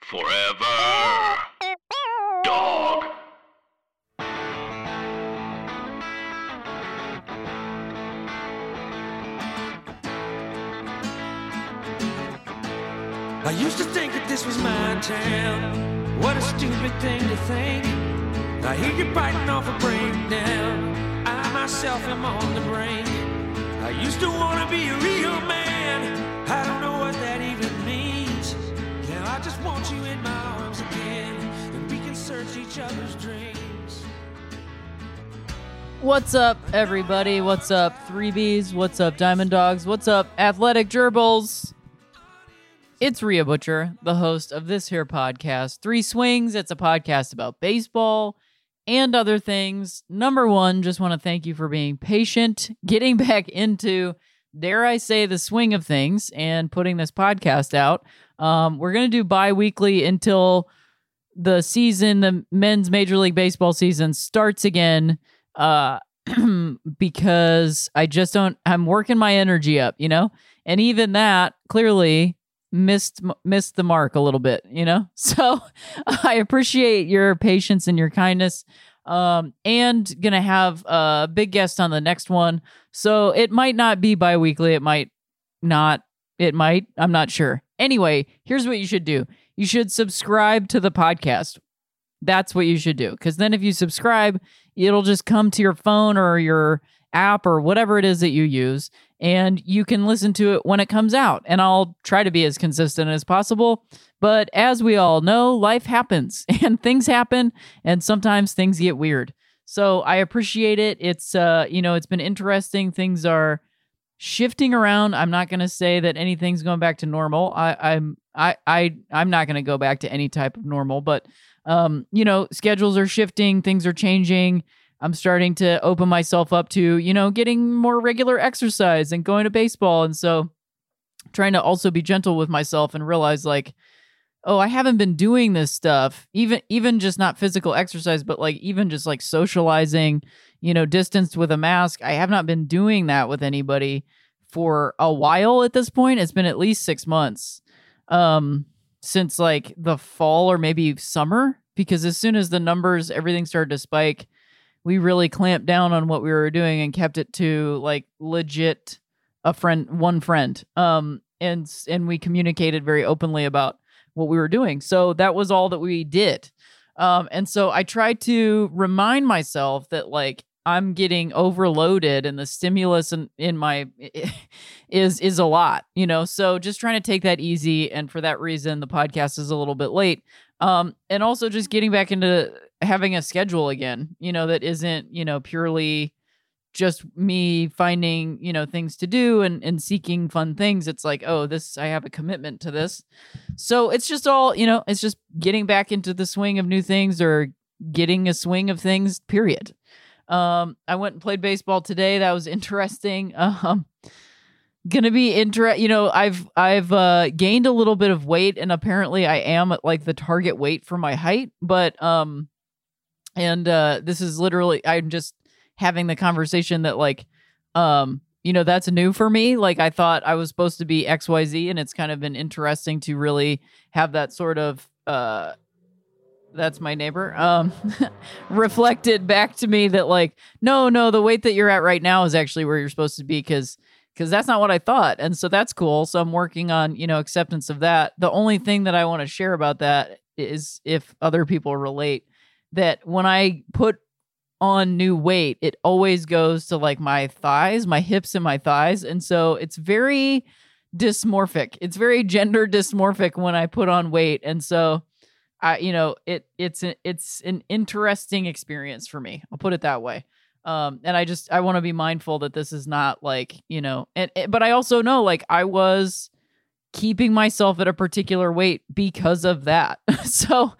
Forever Dog. I used to think that this was my town. What a stupid thing to think. I hear you biting off a breakdown. I myself am on the brink. I used to want to be a real man. I don't know what that even means. I just want you in my arms again, and we can search each other's dreams. What's up, everybody? What's up, 3Bs? What's up, Diamond Dogs? What's up, Athletic Gerbils? It's Rhea Butcher, the host of this here podcast, Three Swings. It's a podcast about baseball and other things. Number one, just want to thank you for being patient, getting back into, dare I say, the swing of things and putting this podcast out. We're going to do bi-weekly until the season, the men's Major League Baseball season starts again, because I'm working my energy up, you know, and even that clearly missed the mark a little bit, you know, so I appreciate your patience and your kindness. And going to have a big guest on the next one. So it might not be bi-weekly. It might not. It might. I'm not sure. Anyway, here's what you should do. You should subscribe to the podcast. That's what you should do. Because then if you subscribe, it'll just come to your phone or your app or whatever it is that you use. And you can listen to it when it comes out. And I'll try to be as consistent as possible. But as we all know, life happens and things happen. And sometimes things get weird. So I appreciate it. It's, it's been interesting. Things are shifting around. I'm not going to say that anything's going back to normal. I'm not going to go back to any type of normal, but schedules are shifting, things are changing. I'm starting to open myself up to, getting more regular exercise and going to baseball. And so trying to also be gentle with myself and realize like, oh, I haven't been doing this stuff, even just not physical exercise, but like even just like socializing, distanced with a mask. I have not been doing that with anybody for a while at this point. It's been at least 6 months since like the fall or maybe summer, because as soon as the numbers, everything started to spike, we really clamped down on what we were doing and kept it to like legit one friend. And we communicated very openly about what we were doing. So that was all that we did. And so I tried to remind myself that like I'm getting overloaded and the stimulus in my is a lot, so just trying to take that easy. And for that reason, the podcast is a little bit late. And also just getting back into having a schedule again, that isn't, purely just me finding, things to do and seeking fun things. It's like, oh, I have a commitment to this. So it's just all, it's just getting back into the swing of new things or getting a swing of things, period. I went and played baseball today. That was interesting. Gonna be interesting. I've gained a little bit of weight and apparently I am at like the target weight for my height, but, this is literally, I'm just having the conversation that like, that's new for me. Like I thought I was supposed to be XYZ, and it's kind of been interesting to really have that sort of, that's my neighbor, reflected back to me that like, no, the weight that you're at right now is actually where you're supposed to be. Cause because that's not what I thought. And so that's cool. So I'm working on, you know, acceptance of that. The only thing that I want to share about that is, if other people relate, that when I put on new weight, it always goes to like my thighs, my hips and my thighs. And so it's very dysmorphic. It's very gender dysmorphic when I put on weight. And so I, you know, it's an interesting experience for me. I'll put it that way. And I want to be mindful that this is not like, you know, but I also know, like, I was keeping myself at a particular weight because of that. So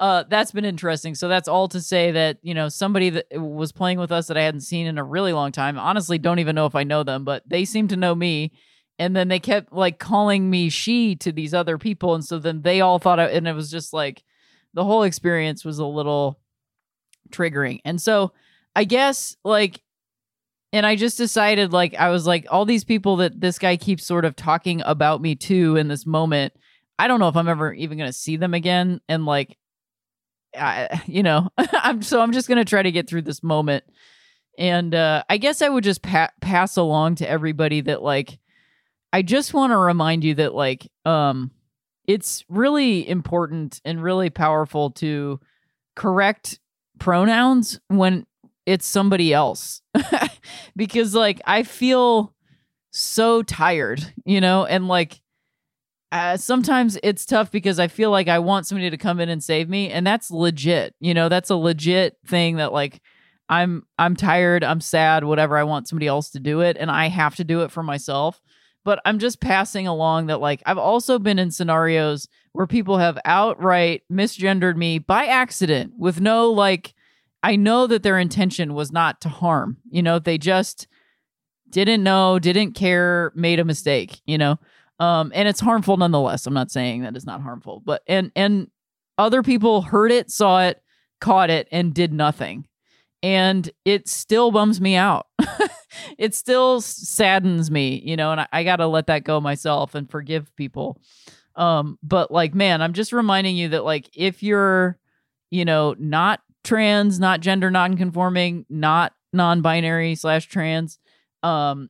that's been interesting. So that's all to say that, you know, somebody that was playing with us that I hadn't seen in a really long time, honestly, don't even know if I know them, but they seem to know me. And then they kept like calling me she to these other people. And so then they all thought, and it was just like, the whole experience was a little triggering. And so I guess like, and I just decided, like, I was like, all these people that this guy keeps sort of talking about me to in this moment, I don't know if I'm ever even going to see them again. And like, you know, I'm just going to try to get through this moment. And I guess I would just pass along to everybody that, like, I just want to remind you that, like, it's really important and really powerful to correct pronouns when it's somebody else, because, like, I feel so tired, you know, and like, sometimes it's tough because I feel like I want somebody to come in and save me. And that's legit. You know, that's a legit thing that, like, I'm tired, I'm sad, whatever. I want somebody else to do it, and I have to do it for myself. But I'm just passing along that, like, I've also been in scenarios where people have outright misgendered me by accident with no, like, I know that their intention was not to harm. You know, they just didn't know, didn't care, made a mistake, you know, and it's harmful nonetheless. I'm not saying that it's not harmful, but and other people heard it, saw it, caught it, and did nothing. And it still bums me out. It still saddens me, you know, and I got to let that go myself and forgive people. But like, man, I'm just reminding you that, like, if you're, you know, not trans, not gender non-conforming, not non-binary / trans, and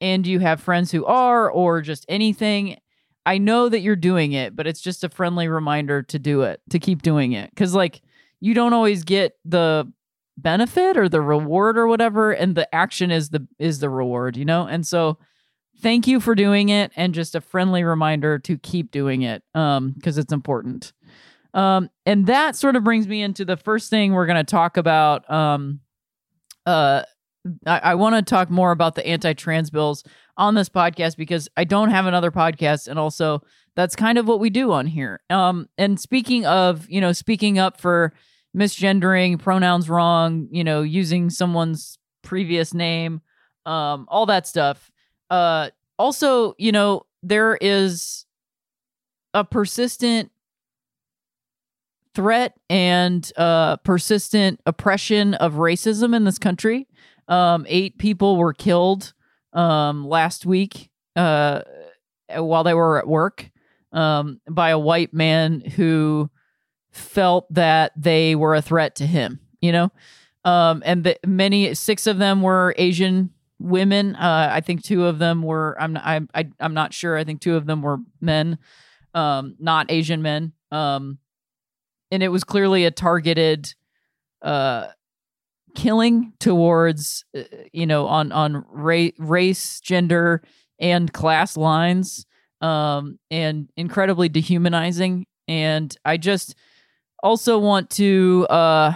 you have friends who are, or just anything, I know that you're doing it, but it's just a friendly reminder to do it, to keep doing it. 'Cause, like, you don't always get the benefit or the reward or whatever, and the action is the reward, you know? And so thank you for doing it, and just a friendly reminder to keep doing it, 'cause it's important. And that sort of brings me into the first thing we're going to talk about. I want to talk more about the anti-trans bills on this podcast, because I don't have another podcast, and also that's kind of what we do on here. And speaking of, you know, speaking up for misgendering, pronouns wrong, you know, using someone's previous name, all that stuff. Also, you know, there is a persistent threat and persistent oppression of racism in this country. 8 people were killed last week while they were at work by a white man who felt that they were a threat to him, you know? And six of them were Asian women. I think 2 of them were, I'm not sure. I think 2 of them were men, not Asian men. And it was clearly a targeted killing towards, you know, on race, gender, and class lines, and incredibly dehumanizing. And I just also want to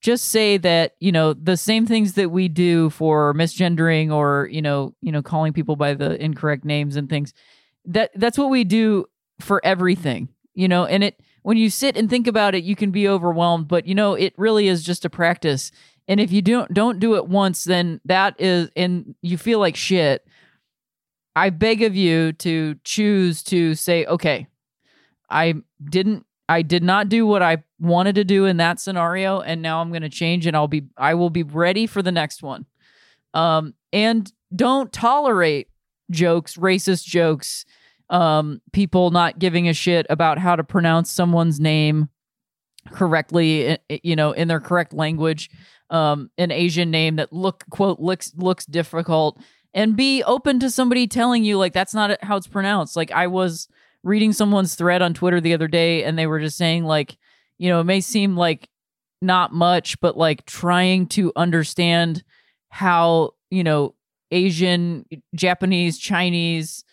just say that, you know, the same things that we do for misgendering or, you know, calling people by the incorrect names and things, that's what we do for everything, you know, and it. When you sit and think about it, you can be overwhelmed, but, you know, it really is just a practice. And if you don't do it once, then that is, and you feel like shit, I beg of you to choose to say, okay, I did not do what I wanted to do in that scenario, and now I'm going to change, and I will be ready for the next one. And don't tolerate jokes, racist jokes, people not giving a shit about how to pronounce someone's name correctly, you know, in their correct language, an Asian name that looks difficult, and be open to somebody telling you, like, that's not how it's pronounced. Like, I was reading someone's thread on Twitter the other day, and they were just saying, like, you know, it may seem like not much, but like trying to understand how, you know, Asian, Japanese, Chinese,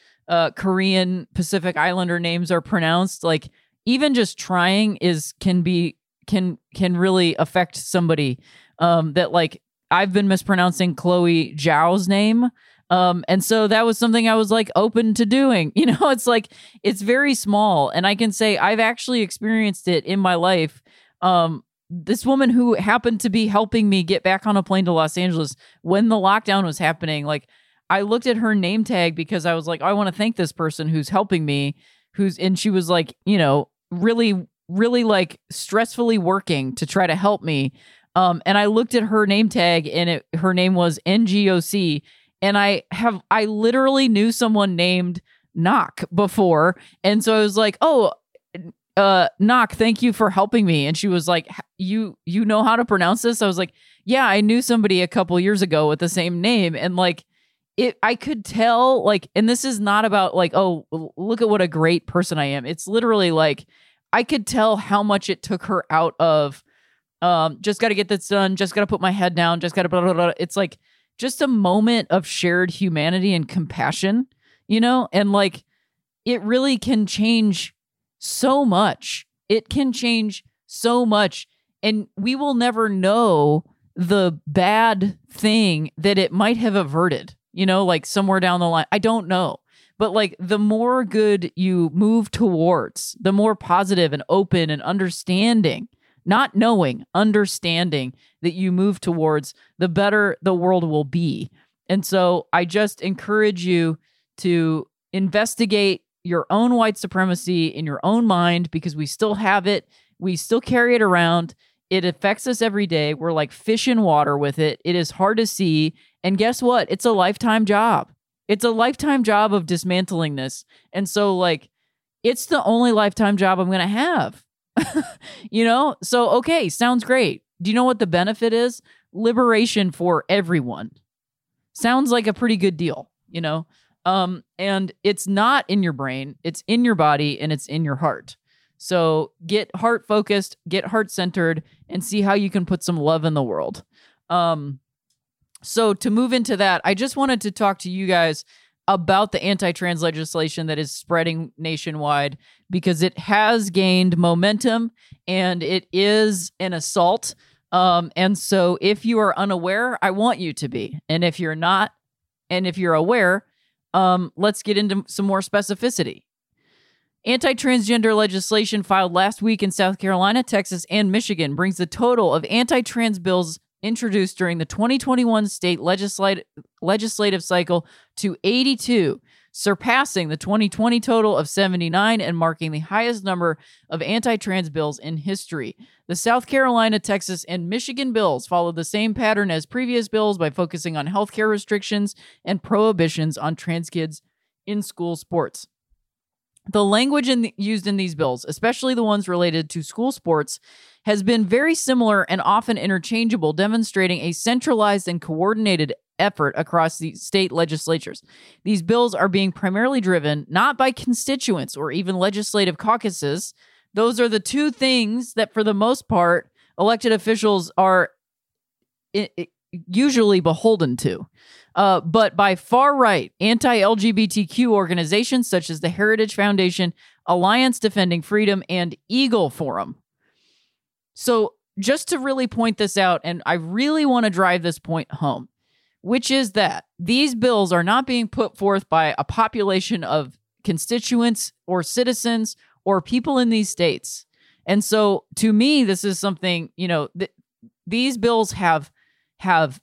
Korean, Pacific Islander names are pronounced, like, even just trying can really affect somebody. That, like, I've been mispronouncing Chloe Zhao's name. And so that was something I was like open to doing, you know. It's like, it's very small, and I can say I've actually experienced it in my life. This woman who happened to be helping me get back on a plane to Los Angeles when the lockdown was happening, like, I looked at her name tag because I was like, oh, I want to thank this person who's helping me, and she was like, you know, really, really like stressfully working to try to help me. And I looked at her name tag, and her name was NGOC. And I literally knew someone named Knock before. And so I was like, oh, Knock, thank you for helping me. And she was like, you know how to pronounce this? I was like, yeah, I knew somebody a couple years ago with the same name. And like, I could tell, like, and this is not about like, oh, look at what a great person I am. It's literally like, I could tell how much it took her out of, just got to get this done, just got to put my head down, just got to blah, blah, blah. It's like just a moment of shared humanity and compassion, you know? And like, it really can change so much. It can change so much. And we will never know the bad thing that it might have averted, you know, like somewhere down the line. I don't know. But like, the more good you move towards, the more positive and open and understanding, not knowing, understanding that you move towards, the better the world will be. And so I just encourage you to investigate your own white supremacy in your own mind, because we still have it. We still carry it around. It affects us every day. We're like fish in water with it. It is hard to see. And guess what? It's a lifetime job. It's a lifetime job of dismantling this. And so like, it's the only lifetime job I'm going to have. You know? So, okay, sounds great. Do you know what the benefit is? Liberation for everyone. Sounds like a pretty good deal, you know? And it's not in your brain, it's in your body, and it's in your heart. So get heart focused, get heart centered, and see how you can put some love in the world. So to move into that, I just wanted to talk to you guys about the anti-trans legislation that is spreading nationwide, because it has gained momentum and it is an assault. And so if you are unaware, I want you to be. And if you're not, and if you're aware, let's get into some more specificity. Anti-transgender legislation filed last week in South Carolina, Texas, and Michigan brings the total of anti-trans bills introduced during the 2021 state legislative cycle to 82, surpassing the 2020 total of 79 and marking the highest number of anti-trans bills in history. The South Carolina, Texas, and Michigan bills followed the same pattern as previous bills by focusing on healthcare restrictions and prohibitions on trans kids in school sports. The language used in these bills, especially the ones related to school sports, has been very similar and often interchangeable, demonstrating a centralized and coordinated effort across the state legislatures. These bills are being primarily driven not by constituents or even legislative caucuses. Those are the two things that, for the most part, elected officials are usually beholden to. But by far-right anti-LGBTQ organizations such as the Heritage Foundation, Alliance Defending Freedom, and Eagle Forum. So just to really point this out, and I really want to drive this point home, which is that these bills are not being put forth by a population of constituents or citizens or people in these states. And so to me, this is something, you know, these bills have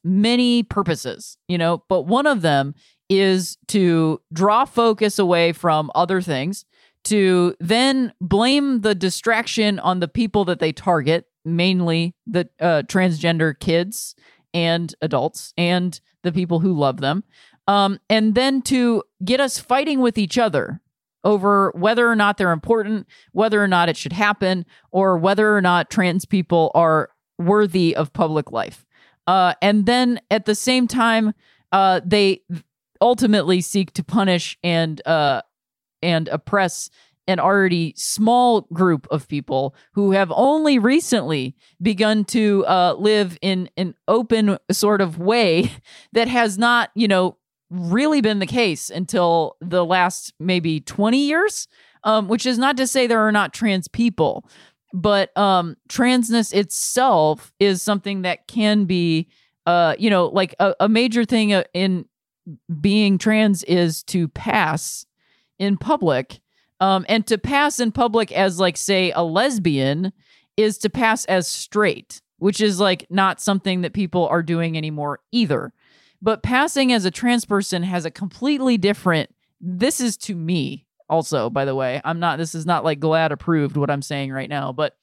many purposes, you know, but one of them is to draw focus away from other things, to then blame the distraction on the people that they target, mainly the transgender kids and adults and the people who love them, and then to get us fighting with each other over whether or not they're important, whether or not it should happen, or whether or not trans people are worthy of public life. And then at the same time, ultimately seek to punish and oppress an already small group of people who have only recently begun to live in an open sort of way that has not, you know, really been the case until the last maybe 20 years, which is not to say there are not trans people, but transness itself is something that can be, you know, like a major thing in being trans is to pass in public. And to pass in public as, like, say, a lesbian is to pass as straight, which is, like, not something that people are doing anymore either. But passing as a trans person has a completely different, this is to me also, by the way, this is not like GLAAD approved what I'm saying right now, but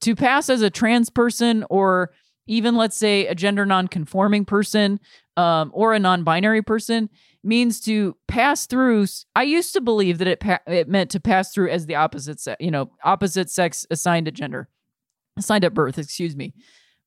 to pass as a trans person or even, let's say, a gender non-conforming person or a non-binary person means to pass through. I used to believe that it meant to pass through as the opposite sex, you know, opposite sex assigned at birth, excuse me.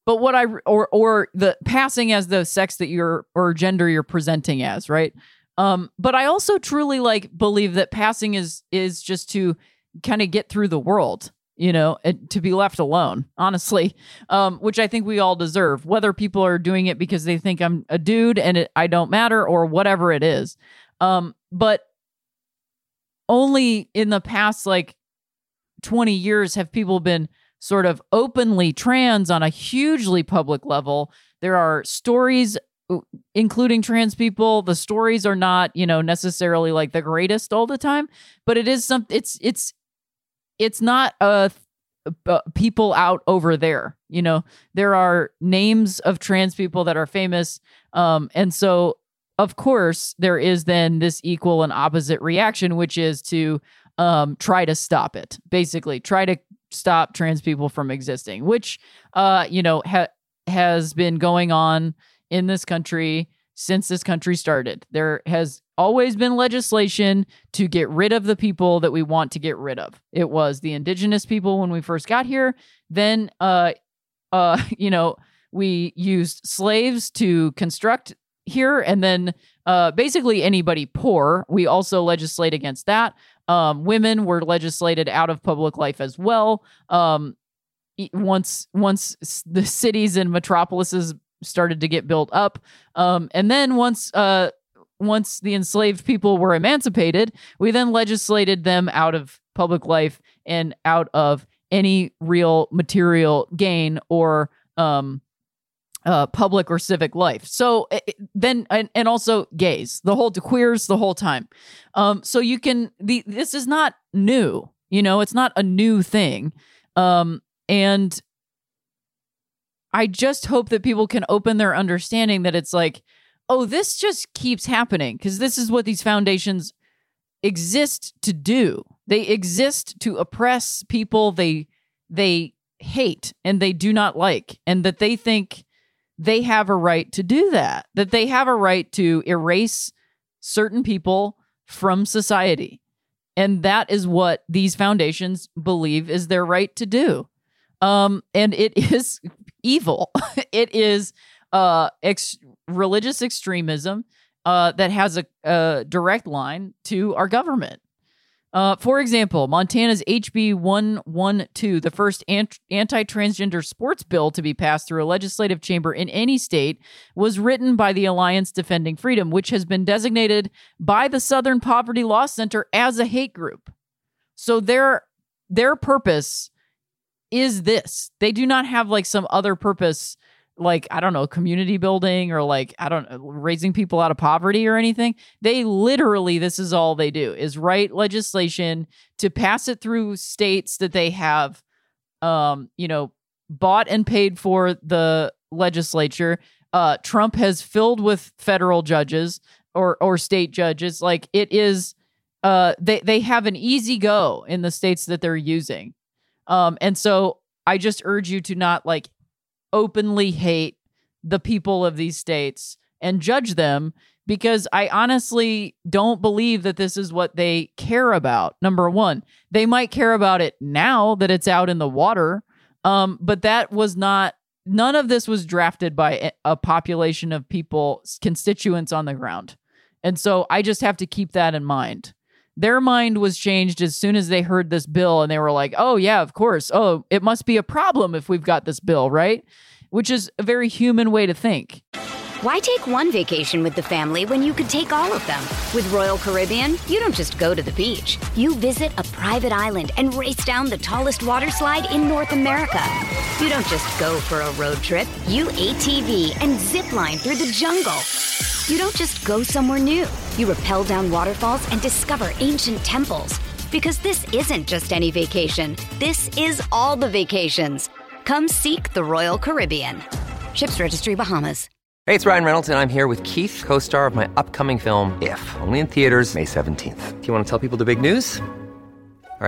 But what or the passing as the sex that you're or gender you're presenting as, right? But I also truly like believe that passing is just to kind of get through the world, you know, to be left alone, honestly, which I think we all deserve, whether people are doing it because they think I'm a dude and I don't matter or whatever it is. But only in the past, like 20 years have people been sort of openly trans on a hugely public level. There are stories, including trans people. The stories are not, you know, necessarily like the greatest all the time, but it is something it's not people out over there. You know, there are names of trans people that are famous. And so, of course, there is then this equal and opposite reaction, which is to try to stop it. Basically, try to stop trans people from existing, which, you know, has been going on in this country since this country started. There has always been legislation to get rid of the people that we want to get rid of. It was the indigenous people when we first got here. Then, you know, we used slaves to construct here. And then basically anybody poor, we also legislate against that. Women were legislated out of public life as well. Once the cities and metropolises started to get built up. And then once the enslaved people were emancipated, we then legislated them out of public life and out of any real material gain or public or civic life. So and also gays, the whole queers, the whole time. So you can, this is not new, you know, it's not a new thing. And I just hope that people can open their understanding that it's like, oh, this just keeps happening because this is what these foundations exist to do. They exist to oppress people they hate and they do not like, and that they think they have a right to do that, that they have a right to erase certain people from society. And that is what these foundations believe is their right to do. And it is evil. It is religious extremism that has a direct line to our government. For example, Montana's HB 112, the first anti-transgender sports bill to be passed through a legislative chamber in any state, was written by the Alliance Defending Freedom, which has been designated by the Southern Poverty Law Center as a hate group. So their purpose is this. They do not have like some other purpose, like, I don't know, community building or like, I don't know, raising people out of poverty or anything. They literally, this is all they do is write legislation to pass it through states that they have, you know, bought and paid for the legislature. Trump has filled with federal judges or state judges. Like it is, they have an easy go in the states that they're using. And so I just urge you to not like openly hate the people of these states and judge them, because I honestly don't believe that this is what they care about. Number one, they might care about it now that it's out in the water. But that was not, none of this was drafted by a population of people, constituents on the ground. And so I just have to keep that in mind. Their mind was changed as soon as they heard this bill, and they were like, oh, yeah, of course. Oh, it must be a problem if we've got this bill, right? Which is a very human way to think. Why take one vacation with the family when you could take all of them? With Royal Caribbean, you don't just go to the beach. You visit a private island and race down the tallest water slide in North America. You don't just go for a road trip. You ATV and zip line through the jungle. You don't just go somewhere new. You rappel down waterfalls and discover ancient temples. Because this isn't just any vacation. This is all the vacations. Come seek the Royal Caribbean. Ships Registry, Bahamas. Hey, it's Ryan Reynolds, and I'm here with Keith, co-star of my upcoming film, If, only in theaters May 17th. Do you want to tell people the big news? All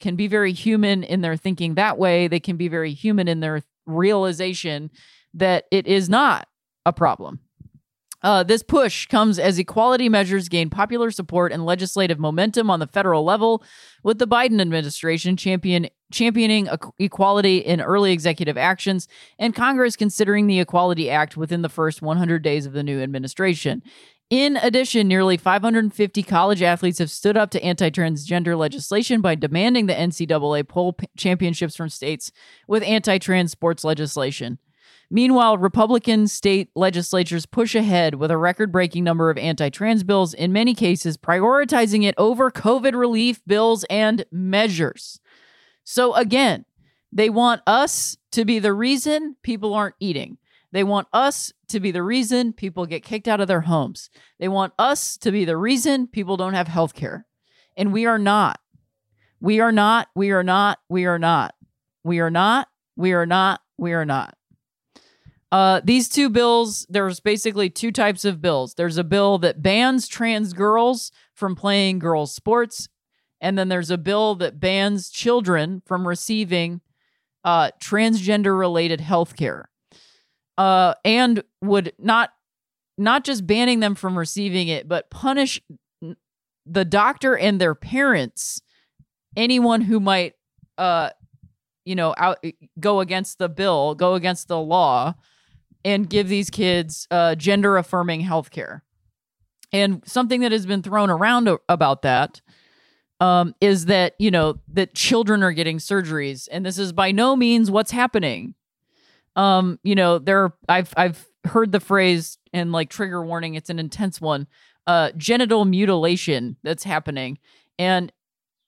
can be very human in their thinking that way, they can be very human in their realization that it is not a problem. This push comes as equality measures gain popular support and legislative momentum on the federal level, with the Biden administration championing equality in early executive actions and Congress considering the Equality Act within the first 100 days of the new administration. In addition, nearly 550 college athletes have stood up to anti-transgender legislation by demanding the NCAA poll championships from states with anti-trans sports legislation. Meanwhile, Republican state legislatures push ahead with a record-breaking number of anti-trans bills, in many cases prioritizing it over COVID relief bills and measures. So again, they want us to be the reason people aren't eating. They want us to be the reason people get kicked out of their homes. They want us to be the reason people don't have health care. And we are not. We are not. We are not. We are not. We are not. We are not. We are not. These two bills, there's basically two types of bills. There's a bill that bans trans girls from playing girls' sports. And then there's a bill that bans children from receiving transgender-related health care. And would not just banning them from receiving it, but punish the doctor and their parents, anyone who might, go against the bill, go against the law, and give these kids gender-affirming health care. And something that has been thrown around about that is that, that children are getting surgeries, and this is by no means what's happening. I've heard the phrase, and like trigger warning, it's an intense one, genital mutilation that's happening. And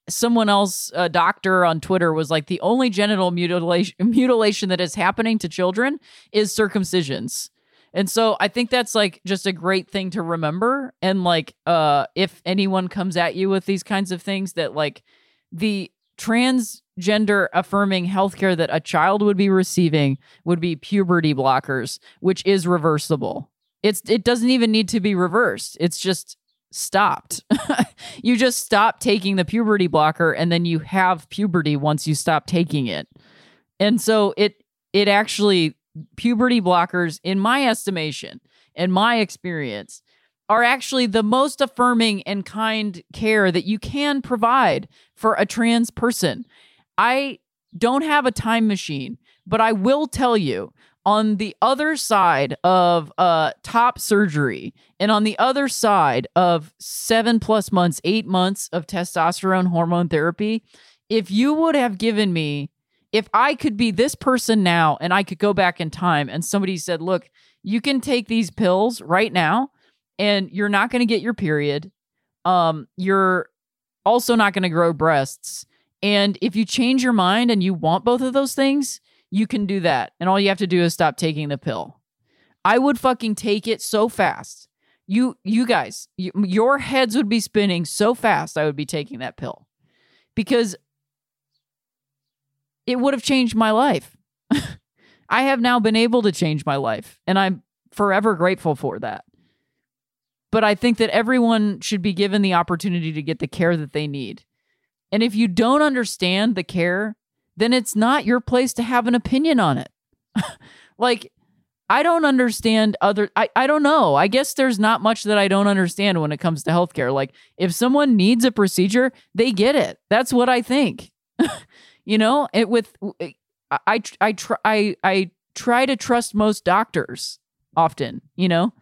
someone else, a doctor on Twitter, was like, the only genital mutilation that is happening to children is circumcisions. And so I think that's like just a great thing to remember. And like, if anyone comes at you with these kinds of things, that like the transgender affirming healthcare that a child would be receiving would be puberty blockers, which is reversible. It doesn't even need to be reversed. It's just stopped. You just stop taking the puberty blocker, and then you have puberty once you stop taking it. And so it actually, puberty blockers, in my estimation and my experience, are actually the most affirming and kind care that you can provide for a trans person. I don't have a time machine, but I will tell you, on the other side of top surgery, and on the other side of 7+ months, 8 months of testosterone hormone therapy, if you would have given me, if I could be this person now and I could go back in time and somebody said, look, you can take these pills right now, and you're not going to get your period. You're also not going to grow breasts. And if you change your mind and you want both of those things, you can do that. And all you have to do is stop taking the pill. I would fucking take it so fast. You guys, your heads would be spinning so fast I would be taking that pill. Because it would have changed my life. I have now been able to change my life. And I'm forever grateful for that. But I think that everyone should be given the opportunity to get the care that they need. And if you don't understand the care, then it's not your place to have an opinion on it. Like, I don't understand I don't know. I guess there's not much that I don't understand when it comes to healthcare. Like, if someone needs a procedure, they get it. That's what I think. You know, I try to trust most doctors often, you know?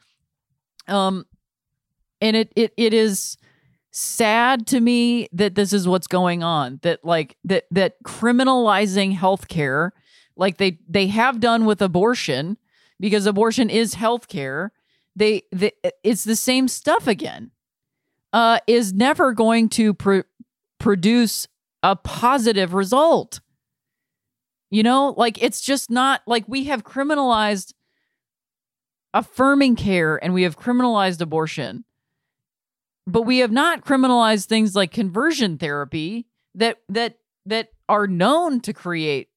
And it is sad to me that this is what's going on, that criminalizing healthcare, like they have done with abortion, because abortion is healthcare. It's the same stuff again, is never going to produce a positive result. You know, like, it's just not like we have criminalized affirming care and we have criminalized abortion, but we have not criminalized things like conversion therapy that are known to create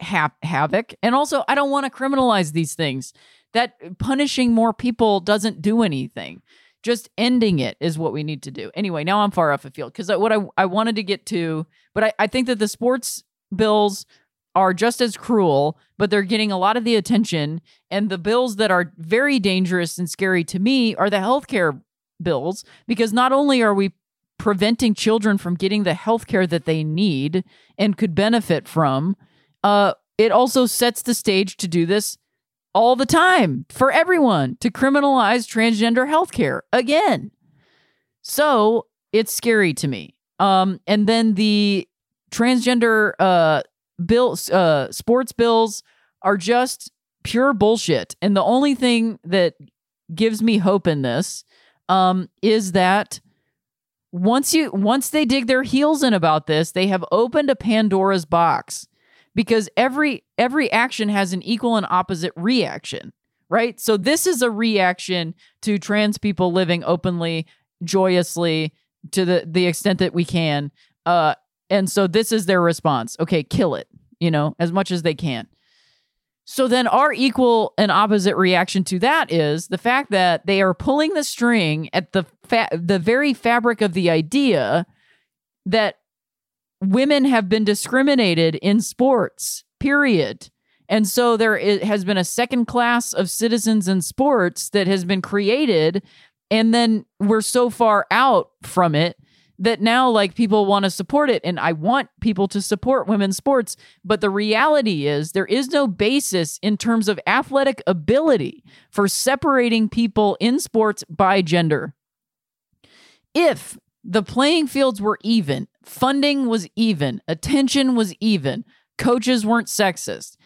havoc. And also, I don't want to criminalize these things. That punishing more people doesn't do anything. Just ending it is what we need to do. Anyway, now I'm far off the field because what I wanted to get to, but I think that the sports bills are just as cruel, but they're getting a lot of the attention. And the bills that are very dangerous and scary to me are the healthcare bills, because not only are we preventing children from getting the healthcare that they need and could benefit from, it also sets the stage to do this all the time for everyone, to criminalize transgender healthcare again. So it's scary to me. And then the transgender bills, sports bills are just pure bullshit. And the only thing that gives me hope in this is that once they dig their heels in about this, they have opened a Pandora's box, because every action has an equal and opposite reaction, right? So this is a reaction to trans people living openly, joyously, to the extent that we can. And so this is their response. Okay, kill it, you know, as much as they can. So then our equal and opposite reaction to that is the fact that they are pulling the string at the very fabric of the idea that women have been discriminated in sports, period. And so there has been a second class of citizens in sports that has been created, and then we're so far out from it that now, like, people want to support it, and I want people to support women's sports, but the reality is there is no basis in terms of athletic ability for separating people in sports by gender. If the playing fields were even, funding was even, attention was even, coaches weren't sexist,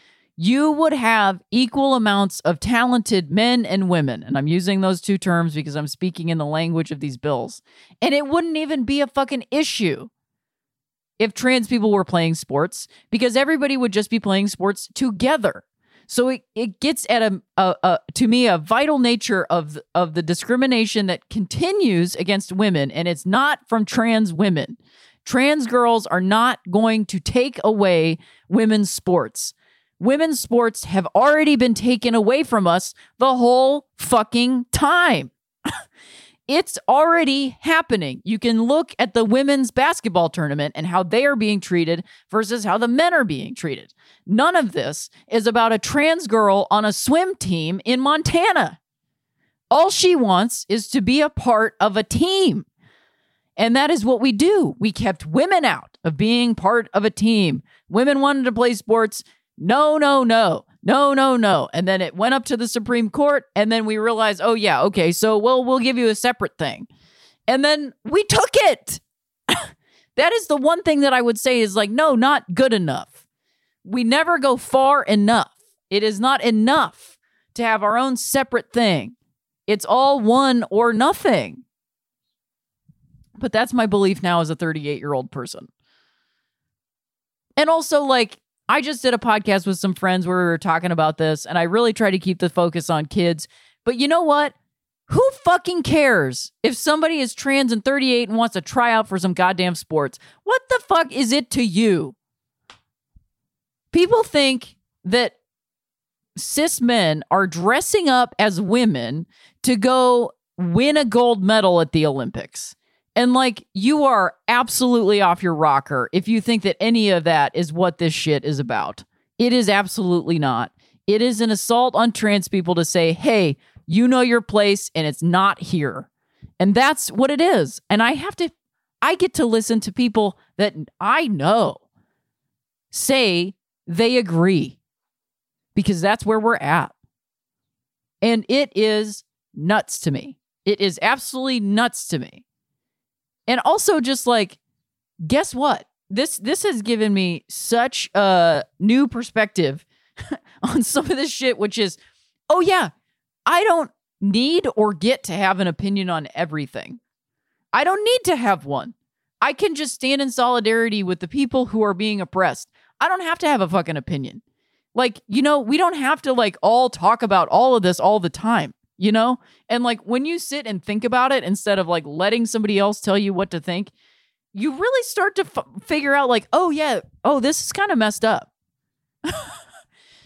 you would have equal amounts of talented men and women. And I'm using those two terms because I'm speaking in the language of these bills. And it wouldn't even be a fucking issue if trans people were playing sports, because everybody would just be playing sports together. So it gets at to me, a vital nature of the discrimination that continues against women. And it's not from trans women. Trans girls are not going to take away women's sports. Women's sports have already been taken away from us the whole fucking time. It's already happening. You can look at the women's basketball tournament and how they are being treated versus how the men are being treated. None of this is about a trans girl on a swim team in Montana. All she wants is to be a part of a team. And that is what we do. We kept women out of being part of a team. Women wanted to play sports. No, no, no, no, no, no. And then it went up to the Supreme Court, and then we realized, oh, yeah, okay, so we'll give you a separate thing. And then we took it. That is the one thing that I would say is, like, no, not good enough. We never go far enough. It is not enough to have our own separate thing. It's all one or nothing. But that's my belief now as a 38-year-old person. And also, like, I just did a podcast with some friends where we were talking about this, and I really try to keep the focus on kids. But you know what? Who fucking cares if somebody is trans and 38 and wants to try out for some goddamn sports? What the fuck is it to you? People think that cis men are dressing up as women to go win a gold medal at the Olympics. And like, you are absolutely off your rocker if you think that any of that is what this shit is about. It is absolutely not. It is an assault on trans people to say, hey, you know your place and it's not here. And that's what it is. And I get to listen to people that I know say they agree, because that's where we're at. And it is nuts to me. It is absolutely nuts to me. And also, just like, guess what? This has given me such a new perspective on some of this shit, which is, oh yeah, I don't need or get to have an opinion on everything. I don't need to have one. I can just stand in solidarity with the people who are being oppressed. I don't have to have a fucking opinion. Like, you know, we don't have to like all talk about all of this all the time, you know? And like, when you sit and think about it, instead of like letting somebody else tell you what to think, you really start to figure out like, oh yeah, oh, this is kind of messed up.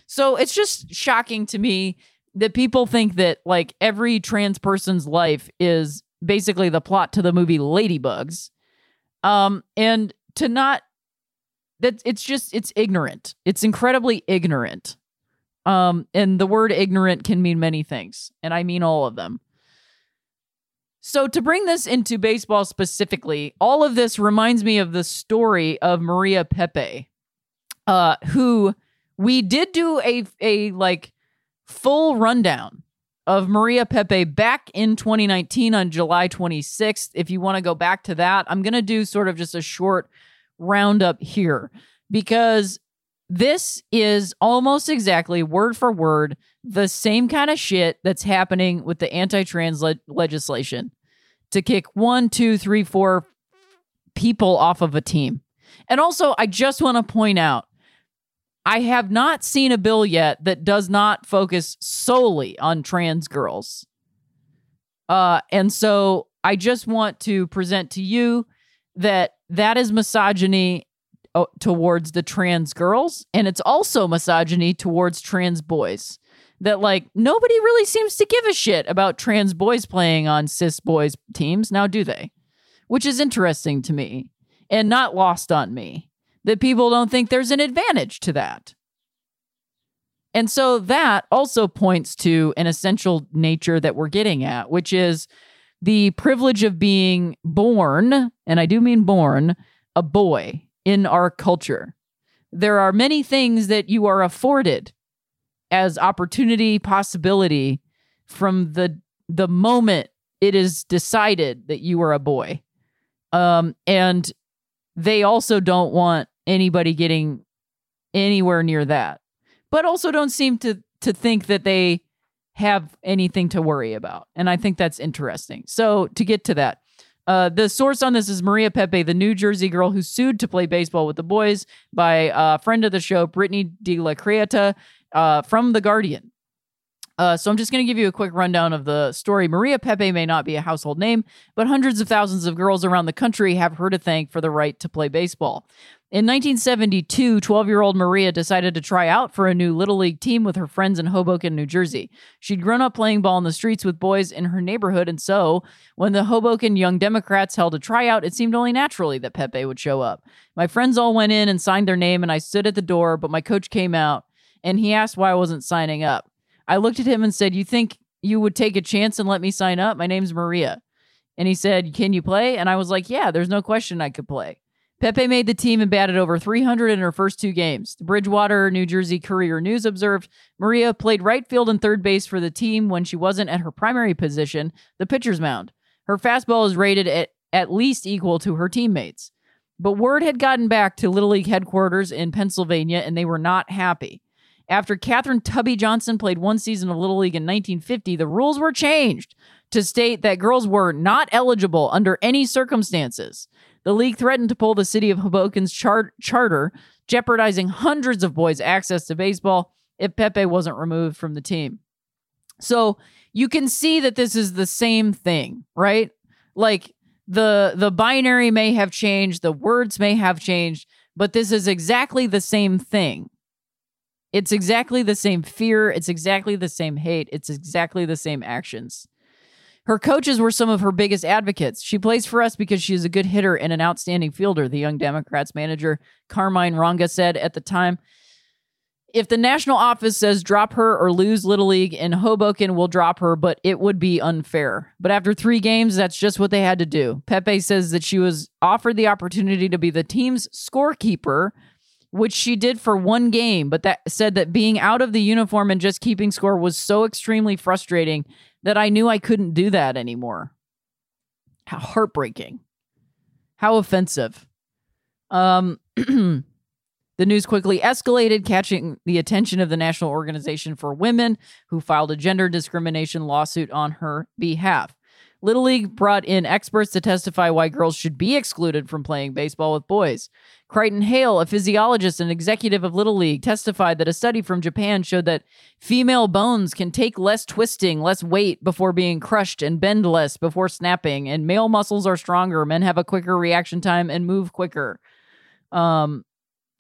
So it's just shocking to me that people think that like every trans person's life is basically the plot to the movie Ladybugs. And to not, that it's ignorant. It's incredibly ignorant. And the word ignorant can mean many things, and I mean all of them. So to bring this into baseball specifically, all of this reminds me of the story of Maria Pepe, who we did do a like full rundown of Maria Pepe back in 2019 on July 26th. If you want to go back to that, I'm going to do sort of just a short roundup here, because this is almost exactly word for word the same kind of shit that's happening with the anti-trans legislation to kick 1, 2, 3, 4 people off of a team. And also, I just want to point out, I have not seen a bill yet that does not focus solely on trans girls. And so I just want to present to you that is misogyny towards the trans girls, and it's also misogyny towards trans boys. That, like, nobody really seems to give a shit about trans boys playing on cis boys teams, now do they? Which is interesting to me, and not lost on me, that people don't think there's an advantage to that. And so that also points to an essential nature that we're getting at, which is the privilege of being born, and I do mean born, a boy in our culture. There are many things that you are afforded as opportunity, possibility, from the moment it is decided that you are a boy. And they also don't want anybody getting anywhere near that, but also don't seem to think that they have anything to worry about. And I think that's interesting. So to get to that, the source on this is Maria Pepe, the New Jersey girl who sued to play baseball with the boys, by a friend of the show, Brittany DeLaCreta, from The Guardian. So I'm just going to give you a quick rundown of the story. Maria Pepe may not be a household name, but hundreds of thousands of girls around the country have her to thank for the right to play baseball. In 1972, 12-year-old Maria decided to try out for a new Little League team with her friends in Hoboken, New Jersey. She'd grown up playing ball in the streets with boys in her neighborhood, and so when the Hoboken Young Democrats held a tryout, it seemed only naturally that Pepe would show up. My friends all went in and signed their name, and I stood at the door, but my coach came out, and he asked why I wasn't signing up. I looked at him and said, "You think you would take a chance and let me sign up? My name's Maria." And he said, "Can you play?" And I was like, "Yeah, there's no question I could play." Pepe made the team and batted over 300 in her first two games. The Bridgewater, New Jersey Courier News observed, Maria played right field and third base for the team when she wasn't at her primary position, the pitcher's mound. Her fastball is rated at least equal to her teammates. But word had gotten back to Little League headquarters in Pennsylvania, and they were not happy. After Catherine Tubby Johnson played one season of Little League in 1950, the rules were changed to state that girls were not eligible under any circumstances. The league threatened to pull the city of Hoboken's charter, jeopardizing hundreds of boys' access to baseball if Pepe wasn't removed from the team. So you can see that this is the same thing, right? Like the binary may have changed, the words may have changed, but this is exactly the same thing. It's exactly the same fear. It's exactly the same hate. It's exactly the same actions. Her coaches were some of her biggest advocates. She plays for us because she is a good hitter and an outstanding fielder, the Young Democrats manager Carmine Ranga said at the time. If the national office says drop her or lose Little League and Hoboken will drop her, but it would be unfair. But after three games, that's just what they had to do. Pepe says that she was offered the opportunity to be the team's scorekeeper, which she did for one game, but that said that being out of the uniform and just keeping score was so extremely frustrating that I knew I couldn't do that anymore. How heartbreaking. How offensive. The news quickly escalated, catching the attention of the National Organization for Women, who filed a gender discrimination lawsuit on her behalf. Little League brought in experts to testify why girls should be excluded from playing baseball with boys. Creighton Hale, a physiologist and executive of Little League, testified that a study from Japan showed that female bones can take less twisting, less weight before being crushed, and bend less before snapping, and male muscles are stronger, men have a quicker reaction time, and move quicker.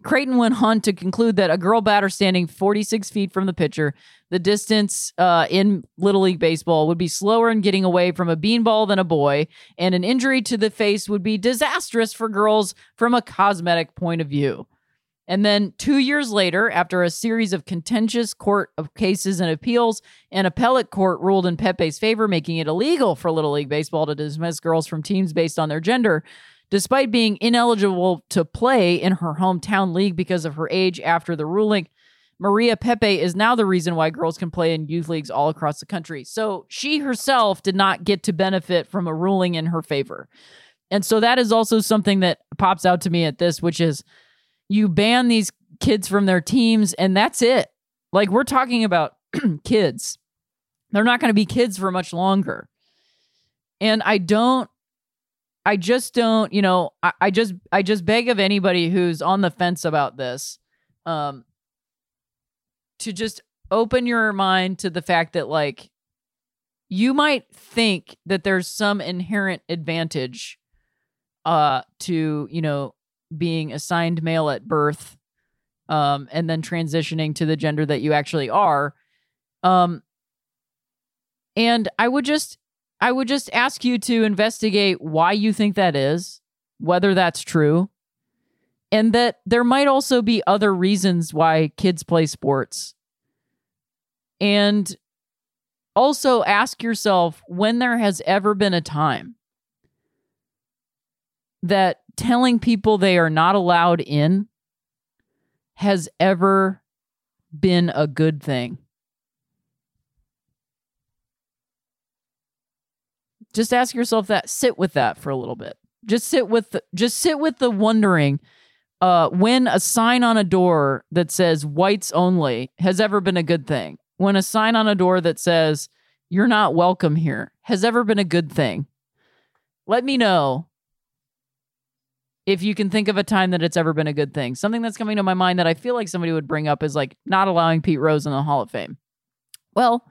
Creighton went on to conclude that a girl batter standing 46 feet from the pitcher, the distance in Little League baseball would be slower in getting away from a beanball than a boy, and an injury to the face would be disastrous for girls from a cosmetic point of view. And then 2 years later, after a series of contentious court of cases and appeals, an appellate court ruled in Pepe's favor, making it illegal for Little League baseball to dismiss girls from teams based on their gender, despite being ineligible to play in her hometown league because of her age after the ruling. Maria Pepe is now the reason why girls can play in youth leagues all across the country. So she herself did not get to benefit from a ruling in her favor. And so that is also something that pops out to me at this, which is you ban these kids from their teams and that's it. Like, we're talking about kids. They're not going to be kids for much longer. And I just beg of anybody who's on the fence about this to just open your mind to the fact that, like, you might think that there's some inherent advantage to, you know, being assigned male at birth and then transitioning to the gender that you actually are. And I would just ask you to investigate why you think that is, whether that's true, and that there might also be other reasons why kids play sports. And also ask yourself when there has ever been a time that telling people they are not allowed in has ever been a good thing. Just ask yourself that. Sit with that for a little bit. Just sit with the wondering when a sign on a door that says whites only has ever been a good thing. When a sign on a door that says you're not welcome here has ever been a good thing. Let me know if you can think of a time that it's ever been a good thing. Something that's coming to my mind that I feel like somebody would bring up is, like, not allowing Pete Rose in the Hall of Fame. Well,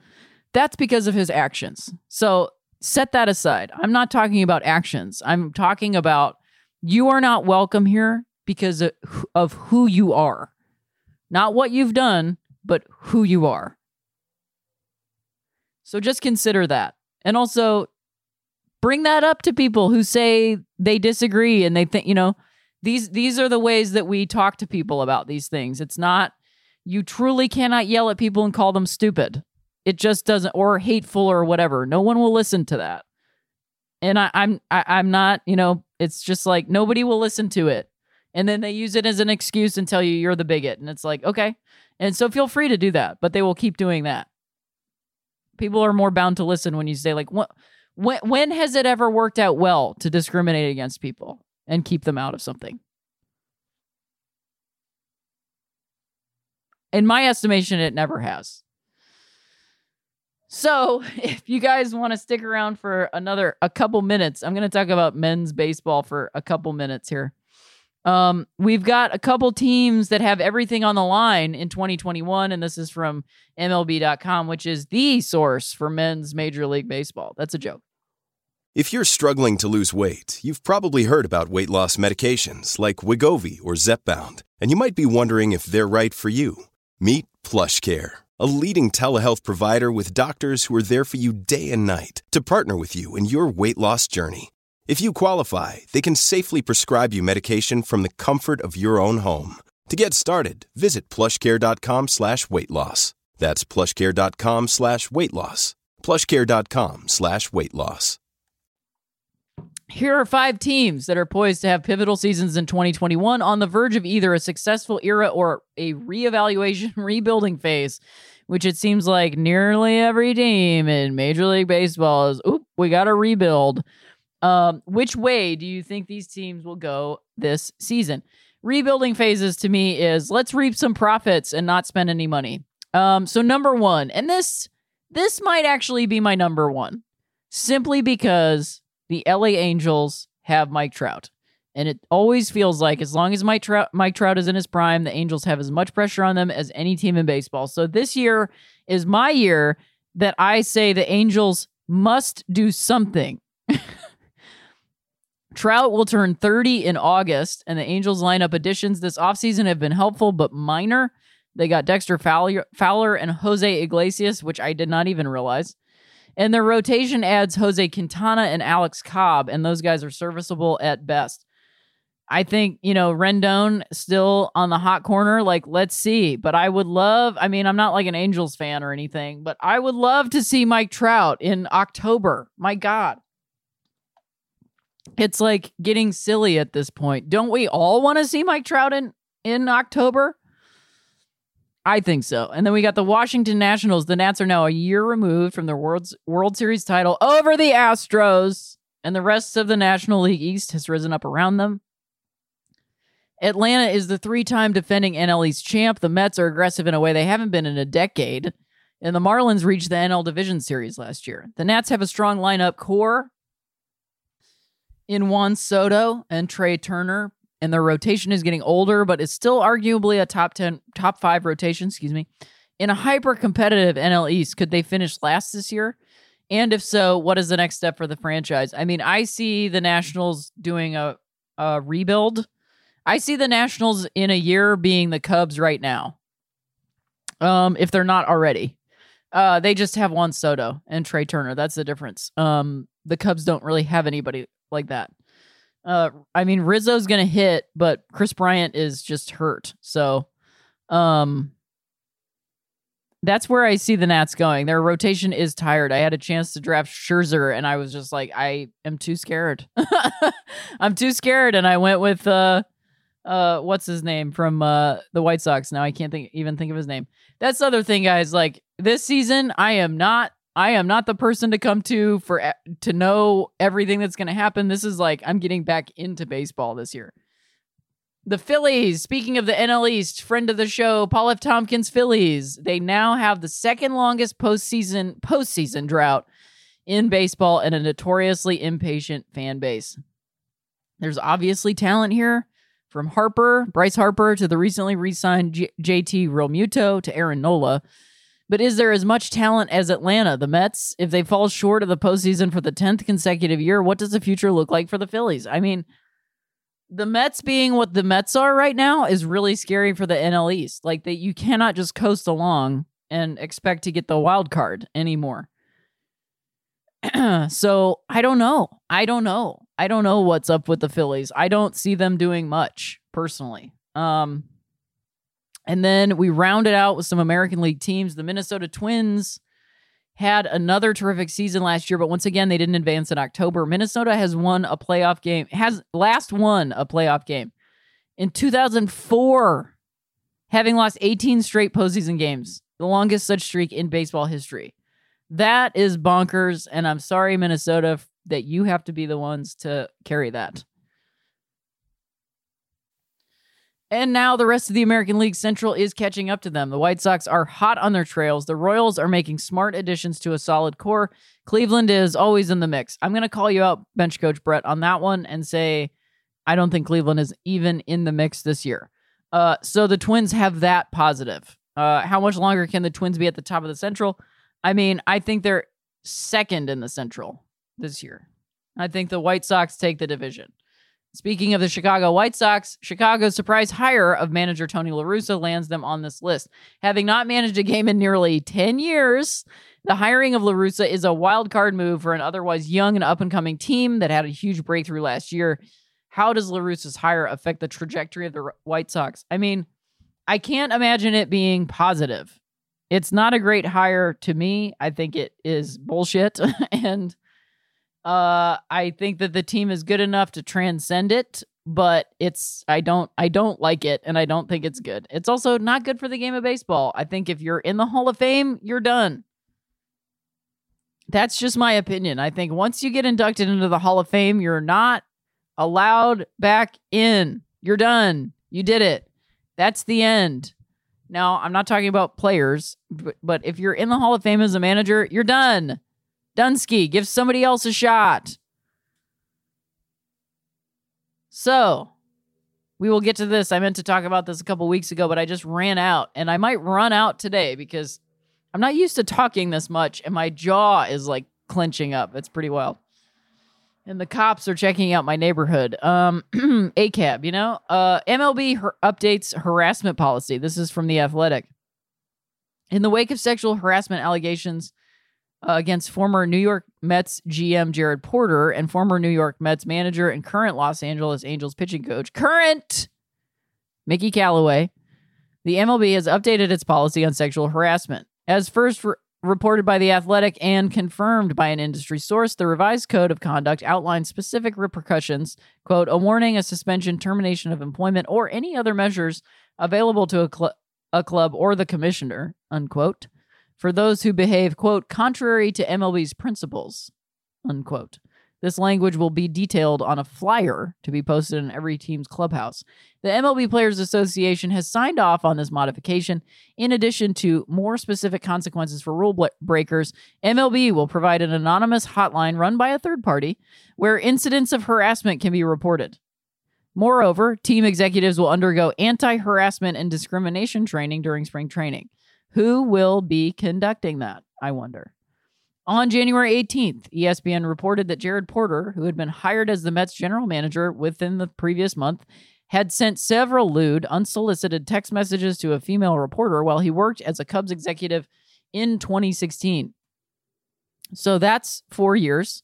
that's because of his actions. So set that aside. I'm not talking about actions. I'm talking about you are not welcome here because of who you are. Not what you've done, but who you are. So just consider that. And also bring that up to people who say they disagree and they think, you know, these are the ways that we talk to people about these things. It's not, you truly cannot yell at people and call them stupid. It just doesn't, or hateful or whatever. No one will listen to that. And I'm not, you know, it's just like nobody will listen to it. And then they use it as an excuse and tell you you're the bigot. And it's like, okay. And so feel free to do that, but they will keep doing that. People are more bound to listen when you say, like, when has it ever worked out well to discriminate against people and keep them out of something? In my estimation, it never has. So if you guys want to stick around for a couple minutes, I'm going to talk about men's baseball for a couple minutes here. We've got a couple teams that have everything on the line in 2021, and this is from MLB.com, which is the source for men's Major League Baseball. That's a joke. If you're struggling to lose weight, you've probably heard about weight loss medications like Wegovy or Zepbound, and you might be wondering if they're right for you. Meet PlushCare, a leading telehealth provider with doctors who are there for you day and night to partner with you in your weight loss journey. If you qualify, they can safely prescribe you medication from the comfort of your own home. To get started, visit plushcare.com/weightloss. That's plushcare.com/weightloss. plushcare.com/weightloss. Here are five teams that are poised to have pivotal seasons in 2021, on the verge of either a successful era or a reevaluation, rebuilding phase, which it seems like nearly every team in Major League Baseball is, we got to rebuild. Which way do you think these teams will go this season? Rebuilding phases to me is let's reap some profits and not spend any money. So number one, and this might actually be my number one, simply because the LA Angels have Mike Trout. And it always feels like as long as Mike Trout is in his prime, the Angels have as much pressure on them as any team in baseball. So this year is my year that I say the Angels must do something. Trout will turn 30 in August, and the Angels lineup additions this offseason have been helpful but minor. They got Dexter Fowler and Jose Iglesias, which I did not even realize. And their rotation adds Jose Quintana and Alex Cobb, and those guys are serviceable at best. I think, Rendon still on the hot corner. Let's see. But I would love, I'm not like an Angels fan or anything, but I would love to see Mike Trout in October. My God. It's like getting silly at this point. Don't we all want to see Mike Trout in October? I think so. And then we got the Washington Nationals. The Nats are now a year removed from their World Series title over the Astros, and the rest of the National League East has risen up around them. Atlanta is the three-time defending NL East champ. The Mets are aggressive in a way they haven't been in a decade, and the Marlins reached the NL Division Series last year. The Nats have a strong lineup core in Juan Soto and Trey Turner, and their rotation is getting older, but is still arguably a top 5 rotation, in a hyper-competitive NL East. Could they finish last this year? And if so, what is the next step for the franchise? I see the Nationals doing a rebuild. I see the Nationals in a year being the Cubs right now, if they're not already. They just have Juan Soto and Trey Turner. That's the difference. The Cubs don't really have anybody like that. Rizzo's going to hit, but Chris Bryant is just hurt. So that's where I see the Nats going. Their rotation is tired. I had a chance to draft Scherzer, and I was just like, I am too scared. I'm too scared. And I went with, what's his name from the White Sox. Now I can't even think of his name. That's the other thing, guys. This season, I am not the person to come to to know everything that's going to happen. This is I'm getting back into baseball this year. The Phillies, speaking of the NL East, friend of the show, Paul F. Tompkins Phillies. They now have the second longest postseason drought in baseball and a notoriously impatient fan base. There's obviously talent here, from Bryce Harper to the recently re-signed JT Realmuto to Aaron Nola. But is there as much talent as Atlanta? The Mets, if they fall short of the postseason for the 10th consecutive year, what does the future look like for the Phillies? The Mets being what the Mets are right now is really scary for the NL East. You cannot just coast along and expect to get the wild card anymore. So I don't know. I don't know what's up with the Phillies. I don't see them doing much, personally. And then we rounded out with some American League teams. The Minnesota Twins had another terrific season last year, but once again, they didn't advance in October. Minnesota has last won a playoff game in 2004, having lost 18 straight postseason games, the longest such streak in baseball history. That is bonkers, and I'm sorry, Minnesota, that you have to be the ones to carry that. And now the rest of the American League Central is catching up to them. The White Sox are hot on their trails. The Royals are making smart additions to a solid core. Cleveland is always in the mix. I'm going to call you out, bench coach Brett, on that one and say I don't think Cleveland is even in the mix this year. So the Twins have that positive. How much longer can the Twins be at the top of the Central? I mean, I think they're second in the Central this year. I think the White Sox take the division. Speaking of the Chicago White Sox, Chicago's surprise hire of manager Tony La Russa lands them on this list. Having not managed a game in nearly 10 years, the hiring of La Russa is a wild card move for an otherwise young and up-and-coming team that had a huge breakthrough last year. How does La Russa's hire affect the trajectory of the White Sox? I mean, I can't imagine it being positive. It's not a great hire to me. I think it is bullshit, and I think that the team is good enough to transcend it, but I don't like it, and I don't think it's good. It's also not good for the game of baseball. I think if you're in the Hall of Fame, you're done. That's just my opinion. I think once you get inducted into the Hall of Fame, you're not allowed back in. You're done. You did it. That's the end. Now, I'm not talking about players, but if you're in the Hall of Fame as a manager, you're done. Dunsky, give somebody else a shot. So, we will get to this. I meant to talk about this a couple weeks ago, but I just ran out. And I might run out today because I'm not used to talking this much. And my jaw is like clenching up. It's pretty wild. And the cops are checking out my neighborhood. ACAB, you know? MLB updates harassment policy. This is from The Athletic. In the wake of sexual harassment allegations against former New York Mets GM Jared Porter and former New York Mets manager and current Los Angeles Angels pitching coach, current Mickey Callaway, the MLB has updated its policy on sexual harassment. As first reported by The Athletic and confirmed by an industry source, the revised code of conduct outlines specific repercussions, quote, a warning, a suspension, termination of employment, or any other measures available to a club or the commissioner, unquote, for those who behave, quote, contrary to MLB's principles, unquote. This language will be detailed on a flyer to be posted in every team's clubhouse. The MLB Players Association has signed off on this modification. In addition to more specific consequences for rule breakers, MLB will provide an anonymous hotline run by a third party where incidents of harassment can be reported. Moreover, team executives will undergo anti-harassment and discrimination training during spring training. Who will be conducting that, I wonder? On January 18th, ESPN reported that Jared Porter, who had been hired as the Mets general manager within the previous month, had sent several lewd, unsolicited text messages to a female reporter while he worked as a Cubs executive in 2016. So that's 4 years,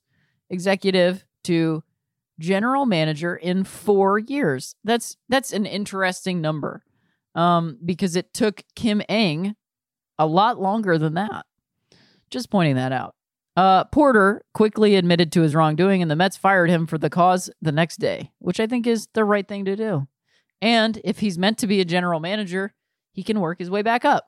executive to general manager in 4 years. That's an interesting number because it took Kim Ng a lot longer than that. Just pointing that out. Porter quickly admitted to his wrongdoing, and the Mets fired him for the cause the next day, which I think is the right thing to do. And if he's meant to be a general manager, he can work his way back up.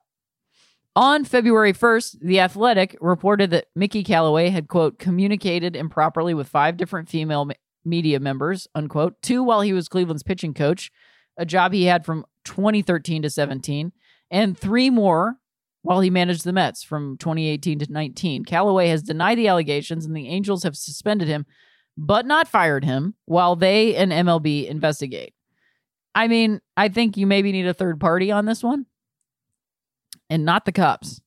On February 1st, The Athletic reported that Mickey Callaway had, quote, communicated improperly with 5 different female media members, unquote, 2 while he was Cleveland's pitching coach, a job he had from 2013 to 17, and 3 more while he managed the Mets from 2018 to 19. Callaway has denied the allegations, and the Angels have suspended him, but not fired him, while they and MLB investigate. I mean, I think you maybe need a third party on this one, and not the cops.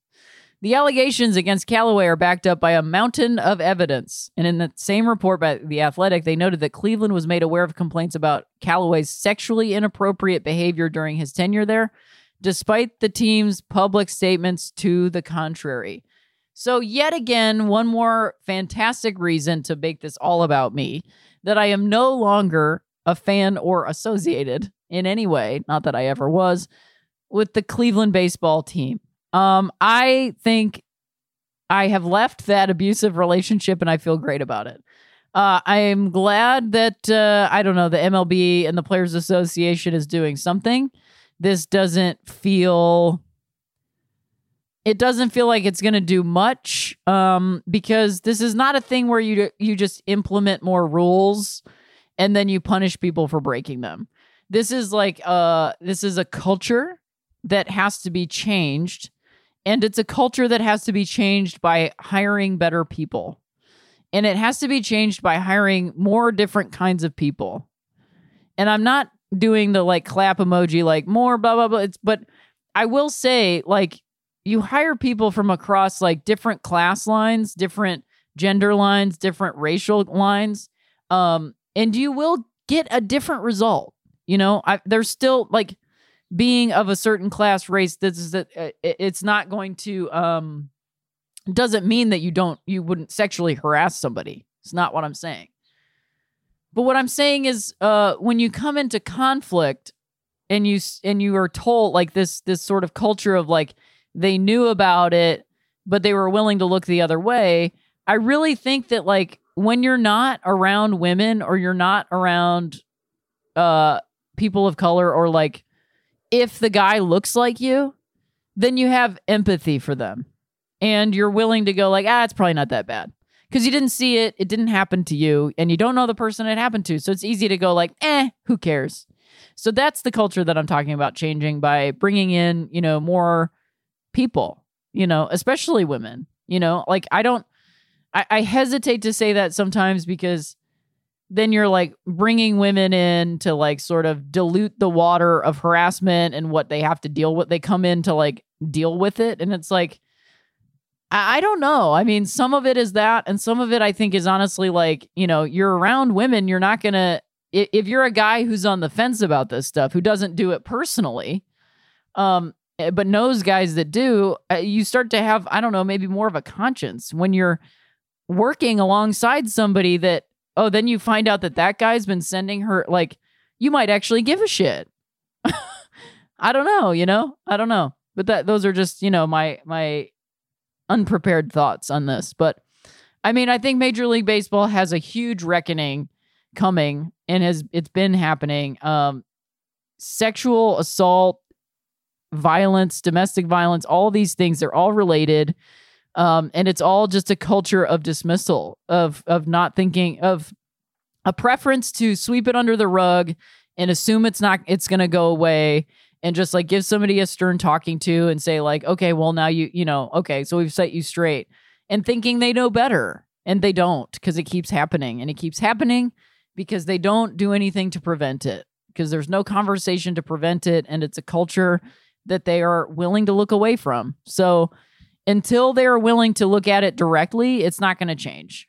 The allegations against Callaway are backed up by a mountain of evidence. And in the same report by The Athletic, they noted that Cleveland was made aware of complaints about Callaway's sexually inappropriate behavior during his tenure there, despite the team's public statements to the contrary. So yet again, one more fantastic reason to make this all about me, that I am no longer a fan or associated in any way, not that I ever was, with the Cleveland baseball team. I think I have left that abusive relationship and I feel great about it. I am glad that, the MLB and the Players Association is doing something. This doesn't feel like it's going to do much because this is not a thing where you just implement more rules and then you punish people for breaking them. This is like this is a culture that has to be changed, and it's a culture that has to be changed by hiring better people. And it has to be changed by hiring more different kinds of people. And I'm not doing the like clap emoji, like more blah, blah, blah. But I will say, like, you hire people from across like different class lines, different gender lines, different racial lines. And you will get a different result. You know, there's still like being of a certain class race. It's not going to, doesn't mean that you wouldn't sexually harass somebody. It's not what I'm saying. But what I'm saying is, when you come into conflict and you are told like this sort of culture of like they knew about it, but they were willing to look the other way. I really think that like when you're not around women or you're not around people of color, or like if the guy looks like you, then you have empathy for them. And you're willing to go like, it's probably not that bad. Because you didn't see it. It didn't happen to you. And you don't know the person it happened to. So it's easy to go like, who cares? So that's the culture that I'm talking about changing by bringing in, you know, more people, you know, especially women, you know, like I hesitate to say that sometimes because then you're like bringing women in to like sort of dilute the water of harassment and what they have to deal with. They come in to like deal with it. And it's like, I don't know. I mean, some of it is that, and some of it I think is honestly like, you know, you're around women, you're not going to, if you're a guy who's on the fence about this stuff, who doesn't do it personally, but knows guys that do, you start to have, I don't know, maybe more of a conscience when you're working alongside somebody that, then you find out that guy's been sending her, like, you might actually give a shit. I don't know, you know? I don't know. But those are just, you know, my unprepared thoughts on this. But I mean, I think Major League Baseball has a huge reckoning coming, and it's been happening. Sexual assault, violence, domestic violence, all these things, they're all related. And it's all just a culture of dismissal, of not thinking, of a preference to sweep it under the rug and assume it's going to go away. And just like give somebody a stern talking to and say like, okay, well now so we've set you straight, and thinking they know better, and they don't, because it keeps happening, and it keeps happening because they don't do anything to prevent it, because there's no conversation to prevent it. And it's a culture that they are willing to look away from. So until they are willing to look at it directly, it's not going to change.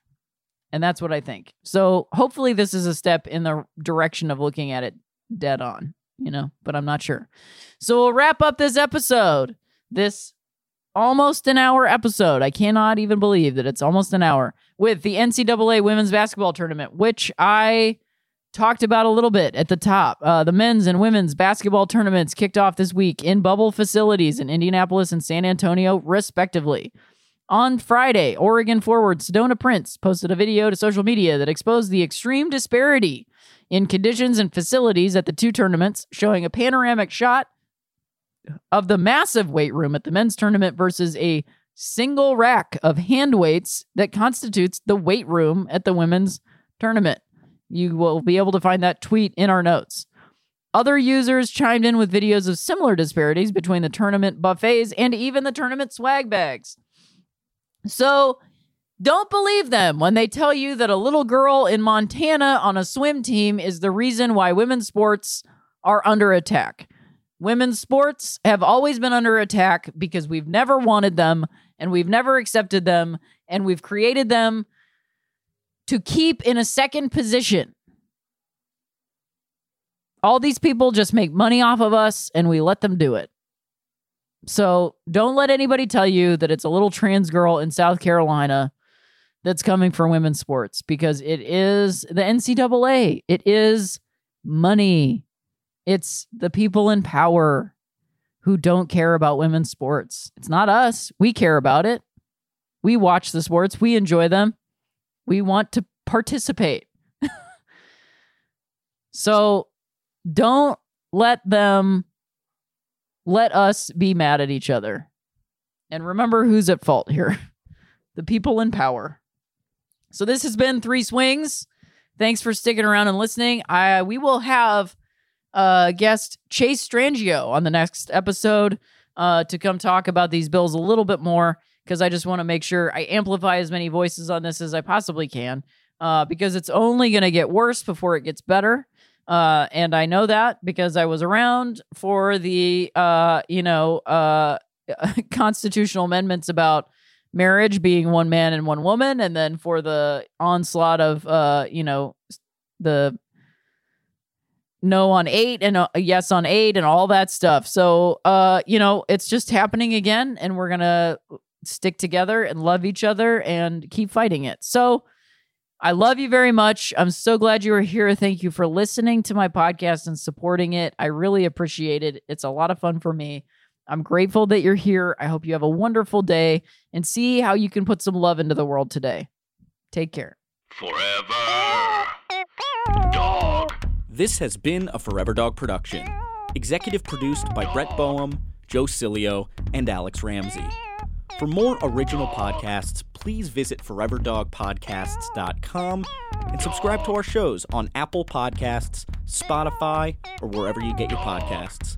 And that's what I think. So hopefully this is a step in the direction of looking at it dead on. You know, but I'm not sure. So we'll wrap up this episode, this almost an hour episode. I cannot even believe that it's almost an hour, with the NCAA women's basketball tournament, which I talked about a little bit at the top. The men's and women's basketball tournaments kicked off this week in bubble facilities in Indianapolis and San Antonio, respectively. On Friday, Oregon forward Sedona Prince posted a video to social media that exposed the extreme disparity in conditions and facilities at the two tournaments, showing a panoramic shot of the massive weight room at the men's tournament versus a single rack of hand weights that constitutes the weight room at the women's tournament. You will be able to find that tweet in our notes. Other users chimed in with videos of similar disparities between the tournament buffets and even the tournament swag bags. So, don't believe them when they tell you that a little girl in Montana on a swim team is the reason why women's sports are under attack. Women's sports have always been under attack because we've never wanted them, and we've never accepted them, and we've created them to keep in a second position. All these people just make money off of us, and we let them do it. So don't let anybody tell you that it's a little trans girl in South Carolina that's coming for women's sports, because it is the NCAA. It is money. It's the people in power who don't care about women's sports. It's not us. We care about it. We watch the sports. We enjoy them. We want to participate. So don't let them let us be mad at each other. And remember who's at fault here. The people in power. So this has been Three Swings. Thanks for sticking around and listening. We will have guest Chase Strangio on the next episode to come talk about these bills a little bit more, because I just want to make sure I amplify as many voices on this as I possibly can, because it's only going to get worse before it gets better. And I know that because I was around for the, constitutional amendments about marriage being one man and one woman. And then for the onslaught of, the no on 8 and a yes on 8 and all that stuff. So, it's just happening again, and we're going to stick together and love each other and keep fighting it. So, I love you very much. I'm so glad you were here. Thank you for listening to my podcast and supporting it. I really appreciate it. It's a lot of fun for me. I'm grateful that you're here. I hope you have a wonderful day, and see how you can put some love into the world today. Take care. Forever Dog. This has been a Forever Dog production. Executive produced by Brett Boehm, Joe Cilio, and Alex Ramsey. For more original podcasts, please visit foreverdogpodcasts.com and subscribe to our shows on Apple Podcasts, Spotify, or wherever you get your podcasts.